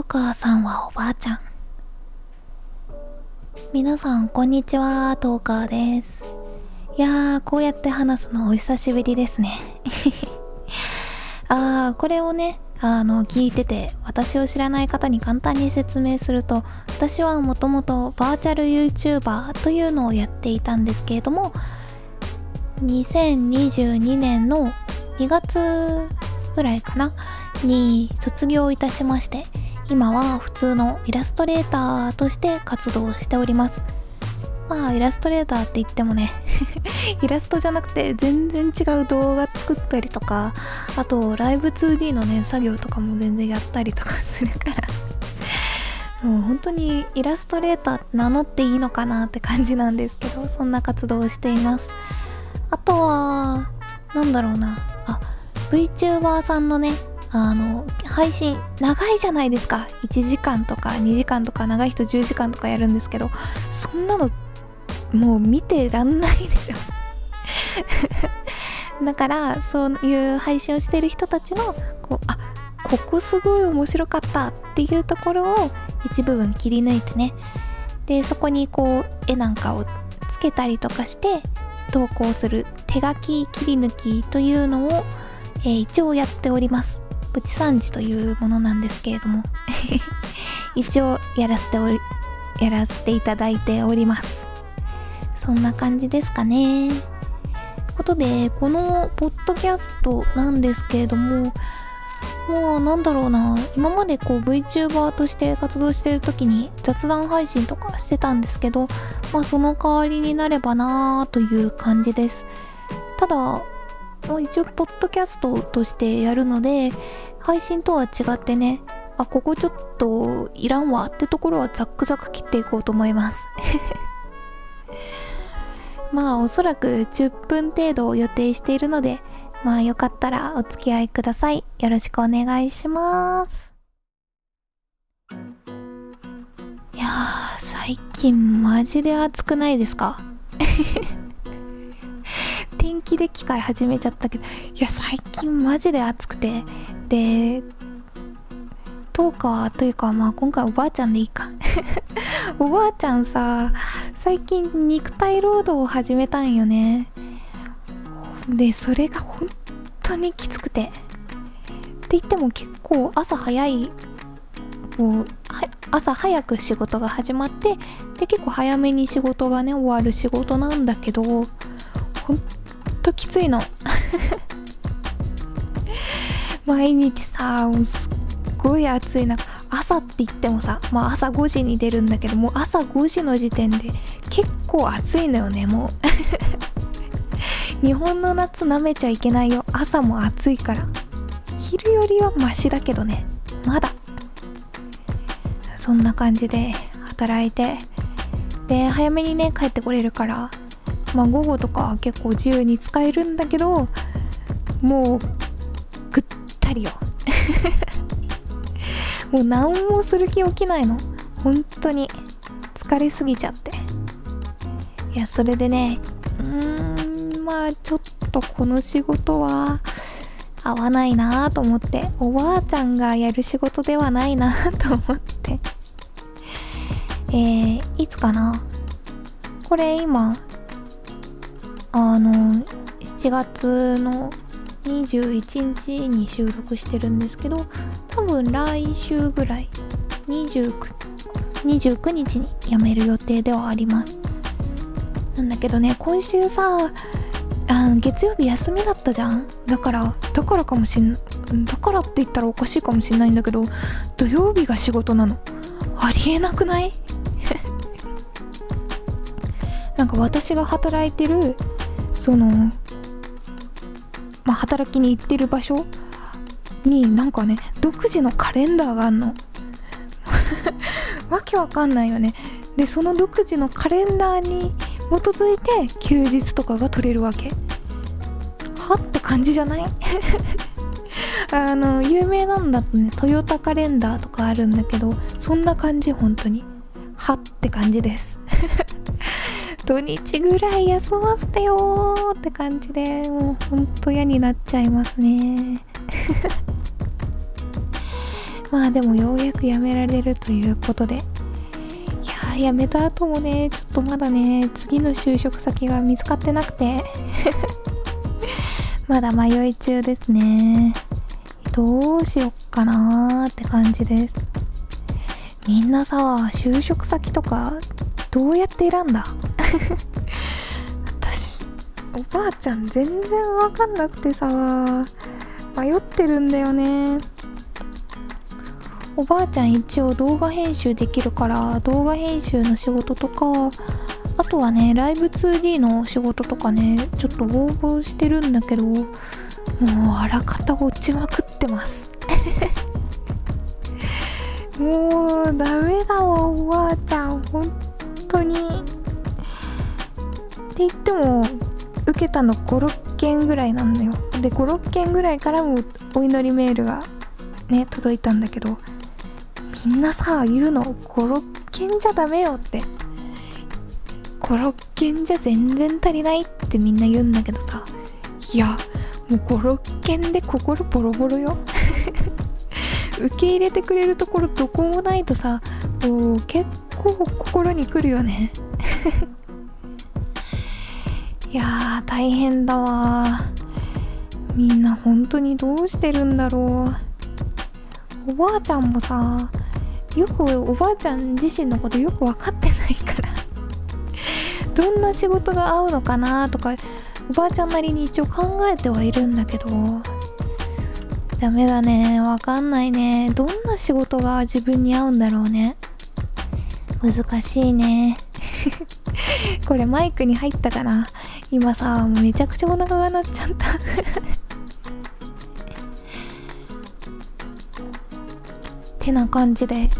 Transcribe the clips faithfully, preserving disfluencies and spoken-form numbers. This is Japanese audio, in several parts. ーカーさんはおばあちゃん。皆さんこんにちは、トーカーです。いやー、こうやって話すのお久しぶりですね。あー、これをね、あの聞いてて私を知らない方に簡単に説明すると、私はもともとバーチャル YouTuber というのをやっていたんですけれども、にせんにじゅうにねんのにがつぐらいかなに卒業いたしまして、今は普通のイラストレーターとして活動しております。まあイラストレーターって言ってもねイラストじゃなくて全然違う動画作ったりとか、あとライブ ツーディー のね作業とかも全然やったりとかするからもう本当にイラストレーター名乗っていいのかなって感じなんですけど、そんな活動をしています。あとはなんだろうな、あ、VTuber さんのねあの配信長いじゃないですか。いちじかんとかにじかんとか、長い人じゅうじかんとかやるんですけど、そんなのもう見てらんないでしょだからそういう配信をしてる人たちのこう、あ、ここすごい面白かったっていうところを一部分切り抜いてね、でそこにこう絵なんかをつけたりとかして投稿する手書き切り抜きというのを、えー、一応やっております。プチサンジというものなんですけれども一応やらせておりやらせていただいております。そんな感じですかね。ことでこのポッドキャストなんですけれども、もうなんだろうな、今までこう VTuber として活動してる時に雑談配信とかしてたんですけど、まあその代わりになればなーという感じです。ただ一応ポッドキャストとしてやるので、配信とは違ってね、あ、ここちょっといらんわってところはザックザク切っていこうと思いますまあおそらくじゅっぷん程度を予定しているので、まあよかったらお付き合いください。よろしくお願いします。いやー、最近マジで暑くないですか天気デッキから始めちゃったけど、いや最近マジで暑くて、でトーカーというか、まあ今回おばあちゃんでいいかおばあちゃんさ、最近肉体労働を始めたんよね。でそれが本当にきつくて、って言っても結構朝早い、こう朝早く仕事が始まって、で結構早めに仕事がね終わる仕事なんだけど、ほんときついの毎日さ、もうすっごい暑い中、朝って言ってもさ、まあ朝ごじに出るんだけど、もう朝ごじの時点で結構暑いのよね、もう日本の夏なめちゃいけないよ。朝も暑いから。昼よりはマシだけどね、まだ。そんな感じで働いて、で早めにね帰ってこれるから、まあ午後とか結構自由に使えるんだけど、もうぐったりよもう何もする気起きないの、本当に疲れすぎちゃって。いやそれでね、うーん、まあちょっとこの仕事は合わないなと思って、おばあちゃんがやる仕事ではないなと思ってえー、いつかな、これ今あのしちがつのにじゅういちにちに収録してるんですけど、多分来週ぐらいにじゅうくにちに辞める予定ではあります。なんだけどね、今週さ、あ、月曜日休みだったじゃん。だからだからかもしんだからって言ったらおかしいかもしんないんだけど、土曜日が仕事なの。ありえなくないなんか私が働いてる、そのまあ働きに行ってる場所になんかね、独自のカレンダーがあんのわけわかんないよね。でその独自のカレンダーに基づいて休日とかが取れるわけ。はって感じじゃないあの有名なんだとね、トヨタカレンダーとかあるんだけど、そんな感じ、本当にはって感じです土日ぐらい休ませてよーって感じで、もうほんと嫌になっちゃいますねまあでもようやくやめられるということで、いやーやめた後もねちょっとまだね次の就職先が見つかってなくてまだ迷い中ですね。どうしよっかなーって感じです。みんなさ、就職先とかどうやって選んだ私おばあちゃん全然わかんなくてさ、迷ってるんだよね。おばあちゃん一応動画編集できるから動画編集の仕事とか、あとはねライブ ツーディー の仕事とかねちょっと応募してるんだけど、もうあらかた落ちまくってますもうダメだわおばあちゃん本当に。って言っても受けたのごろっけんぐらいなんだよ。でごろっけんぐらいからもお祈りメールがね届いたんだけど、みんなさ言うのごろっけんじゃダメよって、ごろっけんじゃ全然足りないってみんな言うんだけどさ、いやもうごろっけんで心ボロボロよ受け入れてくれるところどこもないとさ、もう結構心にくるよねいやー大変だわ。みんな本当にどうしてるんだろう。おばあちゃんもさ、よくおばあちゃん自身のことよく分かってないからどんな仕事が合うのかなとかおばあちゃんなりに一応考えてはいるんだけど、ダメだね、わかんないね。どんな仕事が自分に合うんだろうね。難しいねこれマイクに入ったかな。今さもうめちゃくちゃお腹が鳴っちゃったてな感じで、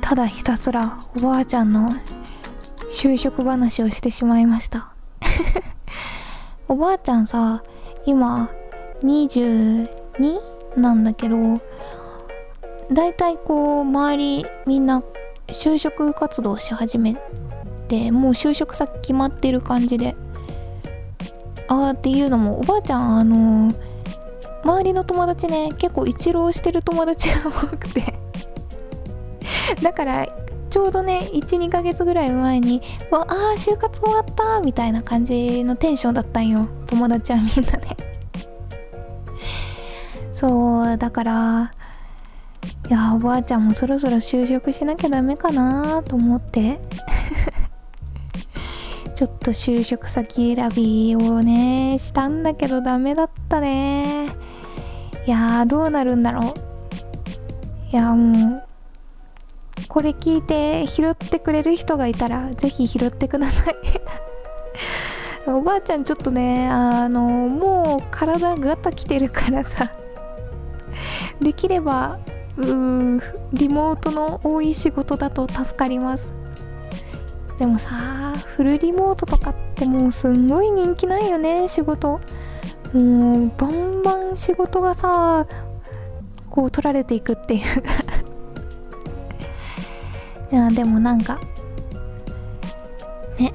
ただひたすらおばあちゃんの就職話をしてしまいましたおばあちゃんさ今にじゅうになんだけど、だいたいこう周りみんな就職活動し始めて、もう就職先決まってる感じで、あーっていうのもおばあちゃんあのー、周りの友達ね結構一浪してる友達が多くてだからちょうどね いち、にかげつぐらい前にわあ就活終わったみたいな感じのテンションだったんよ、友達はみんなねそうだから、いやおばあちゃんもそろそろ就職しなきゃダメかなと思ってちょっと就職先選びをねしたんだけどダメだったね。いやーどうなるんだろう。いやもうこれ聞いて拾ってくれる人がいたらぜひ拾ってくださいおばあちゃんちょっとねあのもう体がたきてるからさ、できればうリモートの多い仕事だと助かります。でもさフルリモートとかってもうすんごい人気ないよね。仕事もうバンバン仕事がさこう取られていくっていういやでもなんかね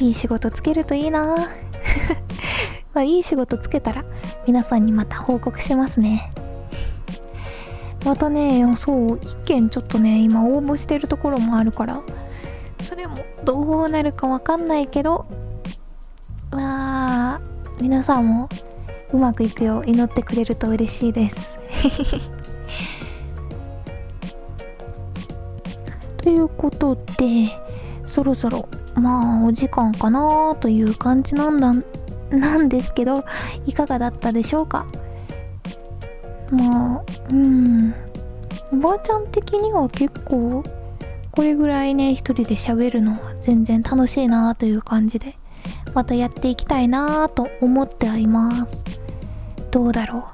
いい仕事つけるといいなまあいい仕事つけたら皆さんにまた報告しますね。またねそう一件ちょっとね今応募してるところもあるから、それもどうなるかわかんないけど、まあ皆さんもうまくいくよう祈ってくれると嬉しいですということでそろそろまあお時間かなという感じなんだなんですけど、いかがだったでしょうか。まあうんおばあちゃん的には結構これぐらいね一人で喋るのは全然楽しいなという感じで、またやっていきたいなと思ってはいます。どうだろう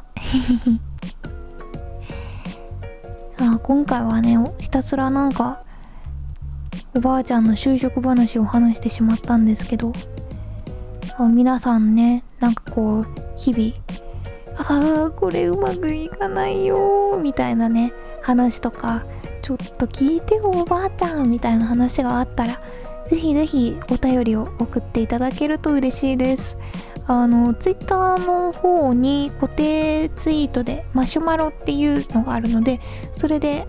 あ今回はねひたすらなんかおばあちゃんの就職話を話してしまったんですけど、皆さんねなんかこう日々ああこれうまくいかないよみたいなね話とか、ちょっと聞いてよおばあちゃんみたいな話があったらぜひぜひお便りを送っていただけると嬉しいです。あのツイッターの方に固定ツイートでマシュマロっていうのがあるので、それで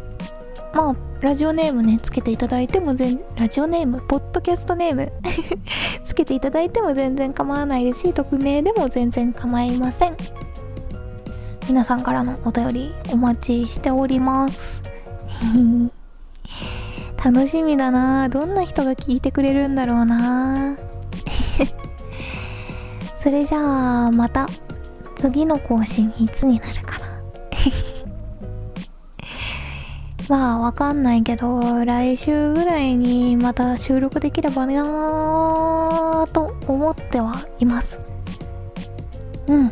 まあラジオネームねつけていただいても全ラジオネームポッドキャストネームつけていただいても全然構わないですし、匿名でも全然構いません。皆さんからのお便りお待ちしております楽しみだな、どんな人が聞いてくれるんだろうなそれじゃあまた次の更新いつになるかなまあわかんないけど、来週ぐらいにまた収録できればなーと思ってはいます。うん、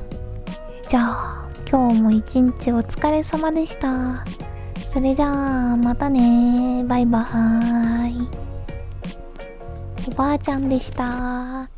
じゃあ今日も一日お疲れ様でした。それじゃあまたね、バイバーイ。おばあちゃんでした。